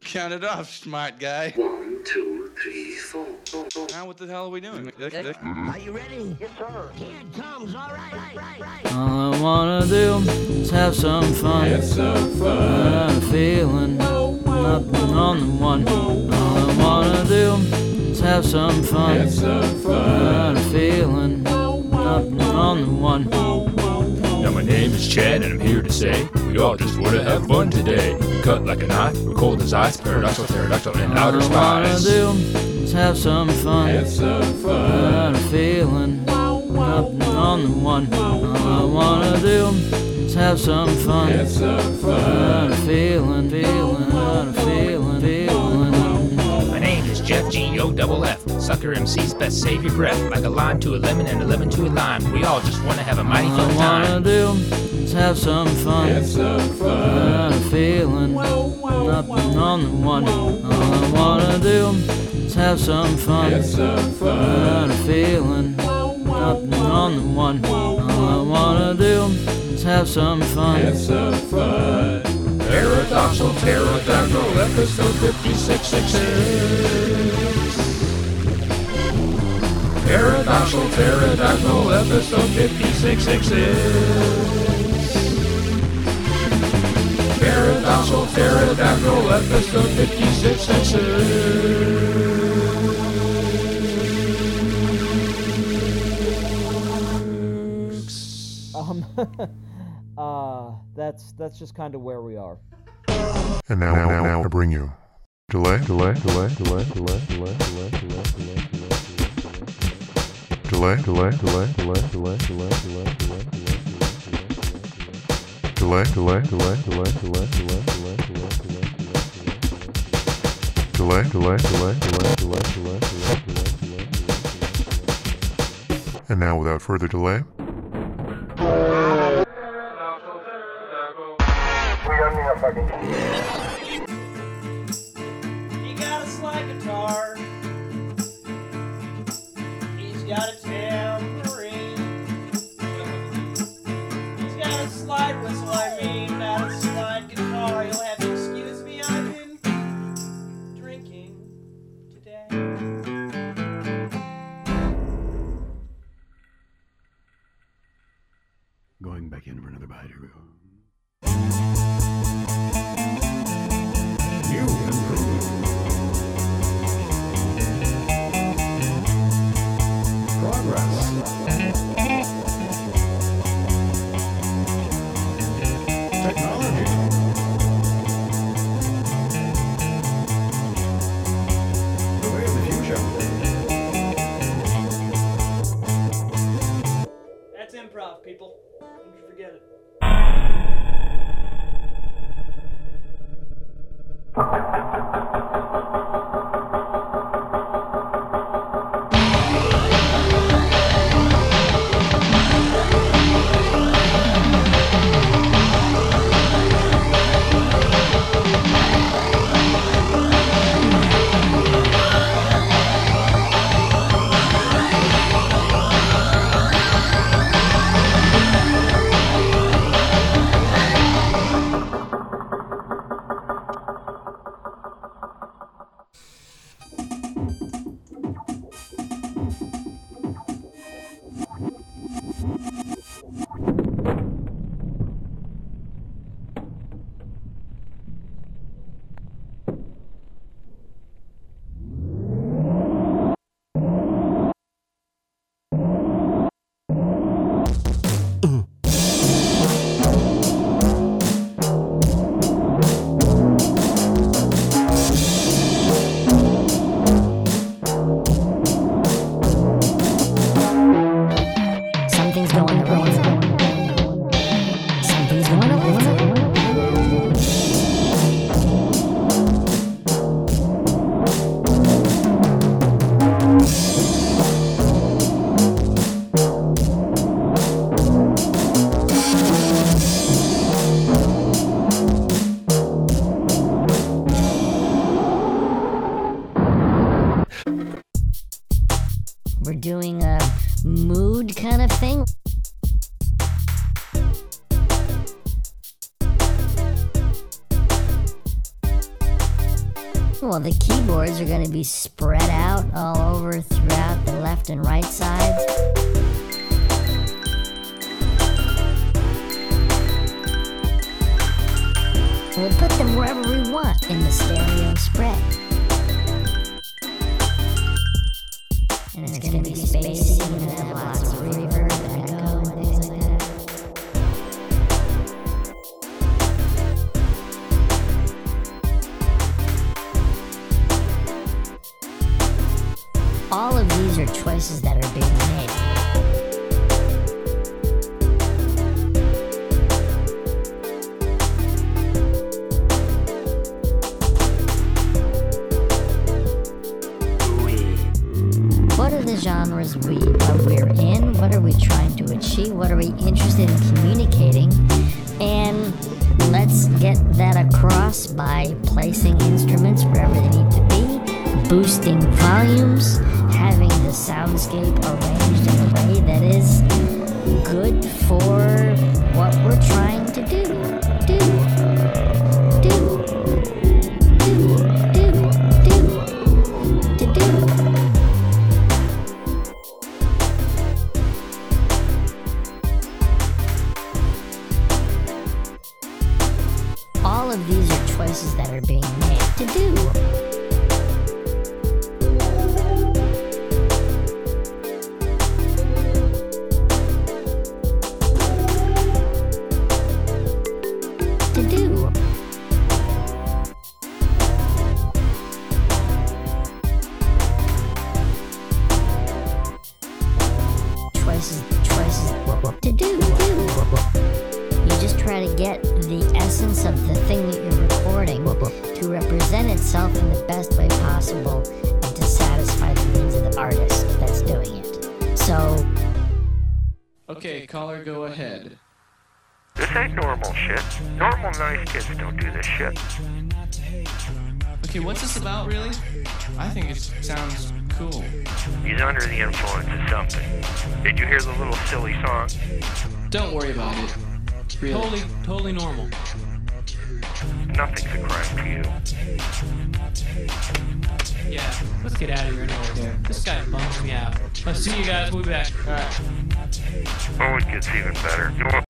Count it off, smart guy. 1, 2, 3, 4. Now what the hell are we doing? Are you ready? Yes, sir. Here it comes. All right. All I wanna do is have some fun. Have some fun. I'm feeling nothing on the one. All I wanna do is have some fun. Have some fun. I'm feeling nothing on the one. Now my name is Chad and I'm here to say we all just wanna have fun today. Cut like a knife, we're cold as ice, paradoxal in outer space. All I wanna do is have some fun. Have some fun. I'm feeling nothing on the one. All I wanna do is have some fun. Have some fun. I'm feeling. My name is Jeff G-O-double-F. Sucker MC's best save your breath. Like a lime to a lemon and a lemon to a lime. We all just wanna have a mighty fun time. All I wanna do is have some fun. Have some fun. I'm feeling nothing on the one. All I wanna do is have some fun. Have some fun. I'm feeling nothing on the one. All I wanna do is have some fun. Have some fun. Paradoxal, episode 5666. Paradoxal, episode 5666. Paradoxal, episode 5666. That's just kind of where we are. And now I bring you delay. Delay. And now, without further delay, he got a slide guitar. He's got a tambourine. He's got a slide whistle, not a slide guitar. You'll have to excuse me, I've been drinking today. Going back in for another bite, here we go. People, don't you forget it. Well, the keyboards are going to be spread out all over throughout the left and right sides. We'll put them wherever we want in the stereo spread. And it's going to be spacing and have lots of reverb and echo and things like that. All of these are choices that are being made. Genres we're in, what are we trying to achieve, what are we interested in communicating, and let's get that across by placing instruments wherever they need to be, boosting volumes, having the soundscape arranged in a way that is good for what we're trying to do. These are choices that are being made to do. To do. Choices to do. You just try to get the essence of the thing that you're recording to represent itself in the best way possible and to satisfy the needs of the artist that's doing it. So... Okay, caller, go ahead. This ain't normal shit. Normal nice kids don't do this shit. Okay, what's this about, really? I think it sounds cool. He's under the influence of something. Did you hear the little silly song? Don't worry about it. Really? Totally normal. Nothing's a crime to you. Yeah, let's get out of here now. This guy bumps me out. Let's see you guys. We'll be back. All right. Oh, it gets even better. Go on.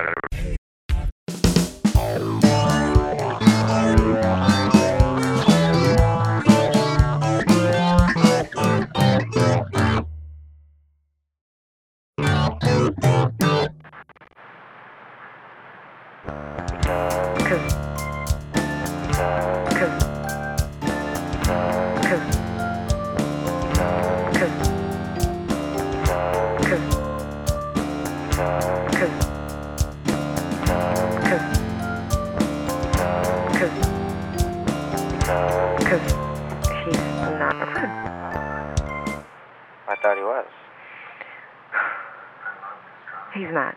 He's not.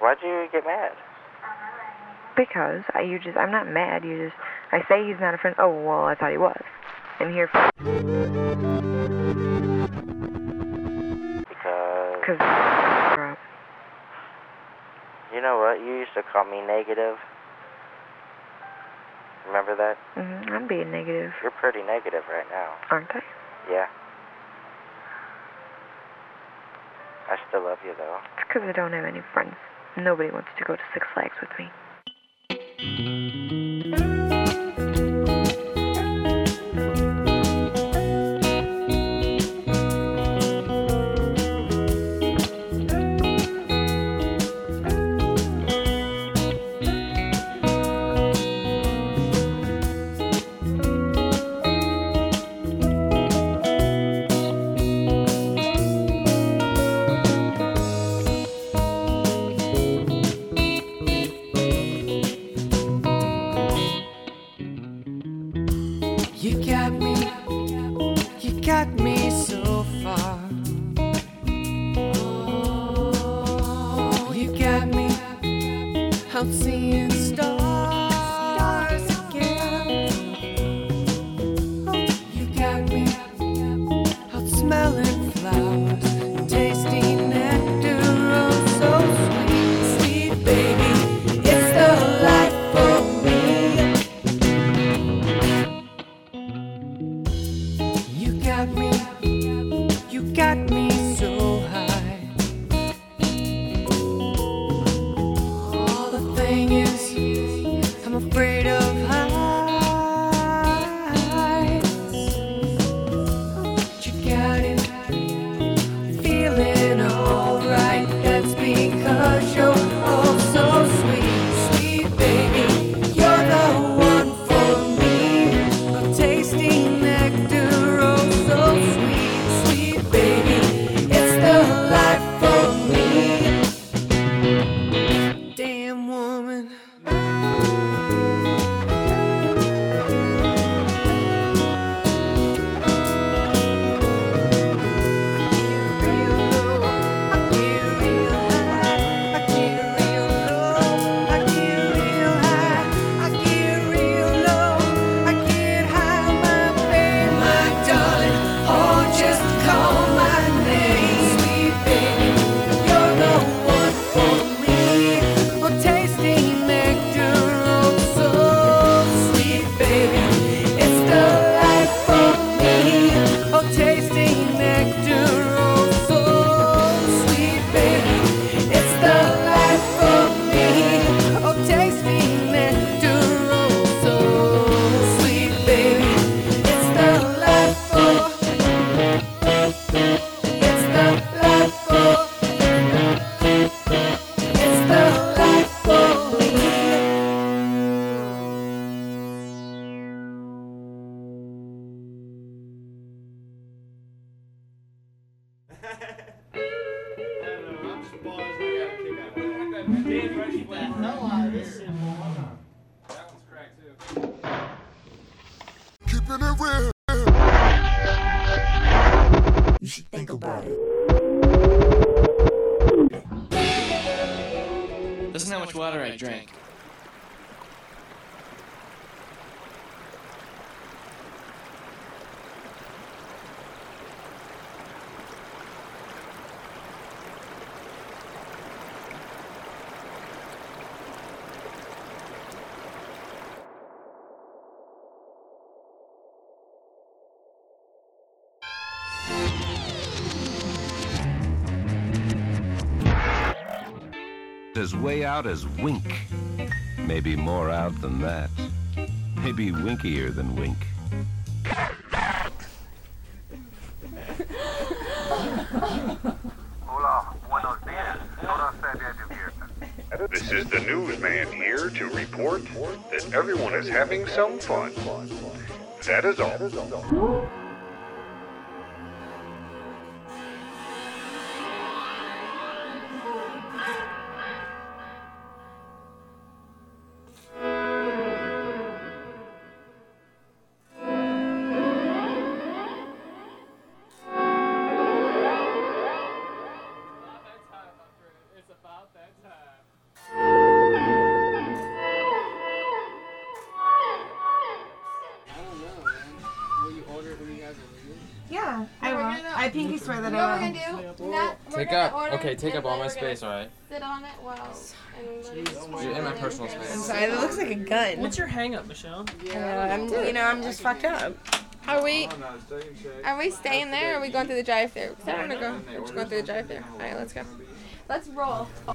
Why'd you get mad? Because I'm not mad. I say he's not a friend. Oh, well, I thought he was. I'm here for... Because... You know what? You used to call me negative. Remember that? Mm-hmm. I'm being negative. You're pretty negative right now. Aren't I? Yeah. I still love you, though. It's because I don't have any friends. Nobody wants to go to Six Flags with me. You got me so far. Oh, you got me. I'm seeing stars again. Oh, you got me. I'm smelling flowers, tasting nectar, oh so sweet, sweet baby. It's the life for me. Keeping it real. You should think about it. This is how much water I drank. His way out as Wink. Maybe more out than that. Maybe winkier than Wink. Hola, buenos dias. This is the newsman here to report that everyone is having some fun. That is all. Yeah, I will. I pinky swear that I will. You know what we're gonna do? Take up. Okay, take up all my space, alright? Sit on it while. You're in my personal space. Inside, it looks like a gun. What's your hang up, Michelle? Yeah, I'm just fucked up. Are we staying there or are we going through the drive-thru? Because I want to go. We're just going through the drive-thru. Alright, let's go. Let's roll. Oh.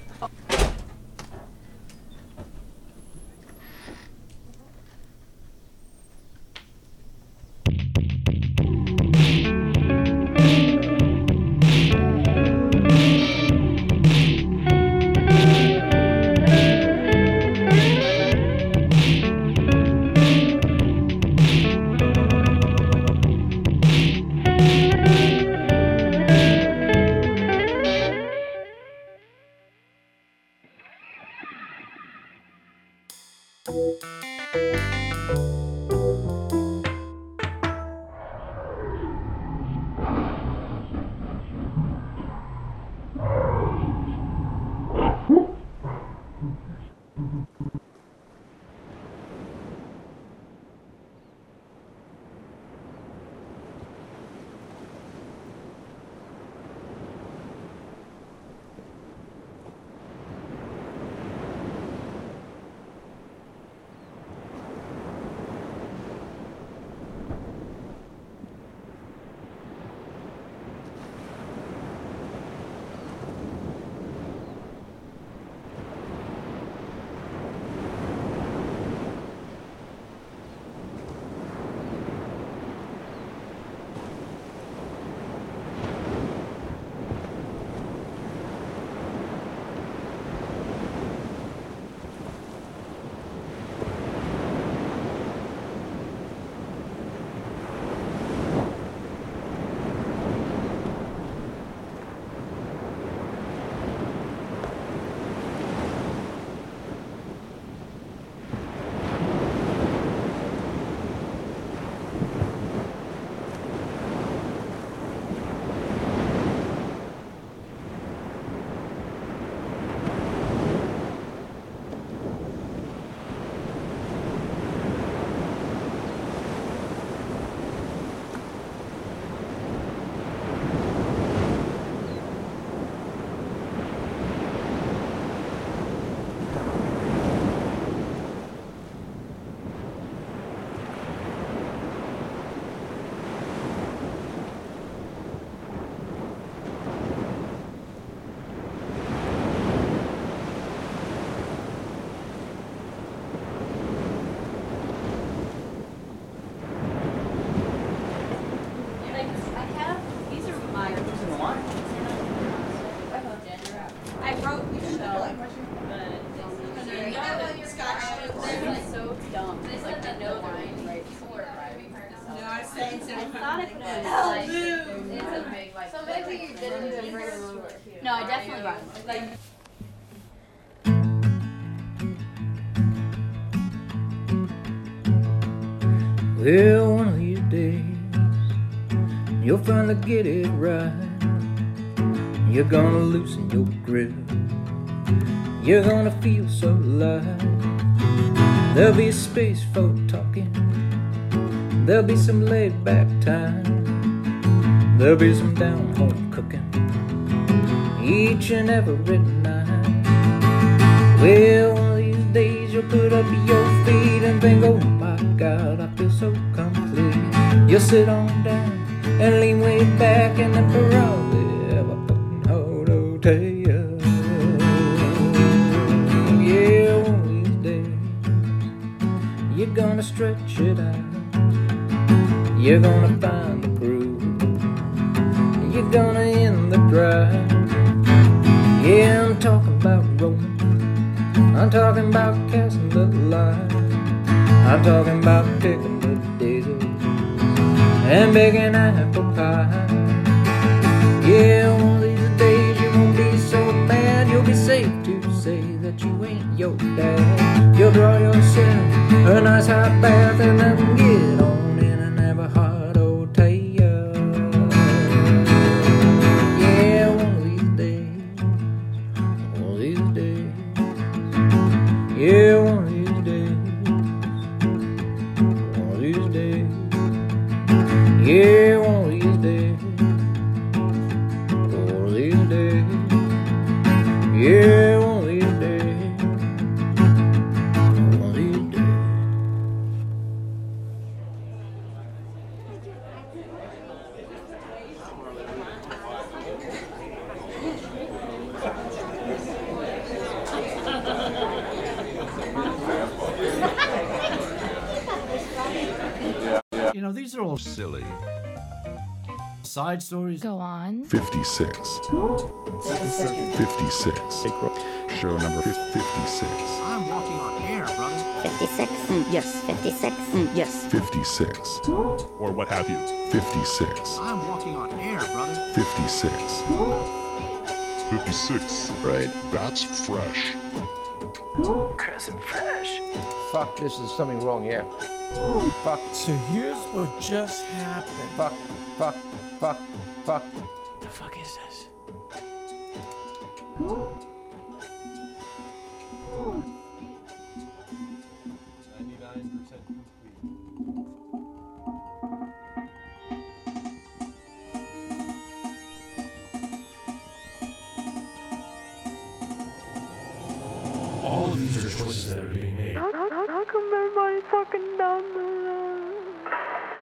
No, I definitely bought it. Well, one of these days you'll finally get it right. You're gonna loosen your grip, you're gonna feel so light. There'll be space for talking, there'll be some laid back time, there'll be some down home cooking each and every night. Well, one of these days you'll put up your feet and think, oh my God, I feel so complete. You'll sit on down and lean way back and then probably have a fucking hot hotel. Yeah, one of these days you're gonna stretch it out, you're gonna find the groove, you're gonna end the drive. Yeah, I'm talking about rolling, I'm talking about casting the line, I'm talking about picking the daisies and baking apple pie. Yeah, one of these days you won't be so mad, you'll be safe to say that you ain't your dad. You'll draw yourself a nice hot bath and then get on in and have a hot old tail. Yeah, one of these days, yeah, one of these days, one of these days, yeah, one of these days, one of these days, yeah, one of these days, one of these days. You know, these are all silly side stories. Go on. 56. 56. Show number 56. I'm walking on air, brother. 56. Yes. 56. Yes. 56. Or what have you. 56. I'm walking on air, brother. 56. 56. Right. That's fresh. Crescent fresh. Fuck, this is something wrong here. Ooh, fuck. So here's what just happened. Fuck, fuck, fuck, fuck. The fuck is this? Ooh. 99% complete. All of these are choices that are being made. How come everybody's fucking dumb?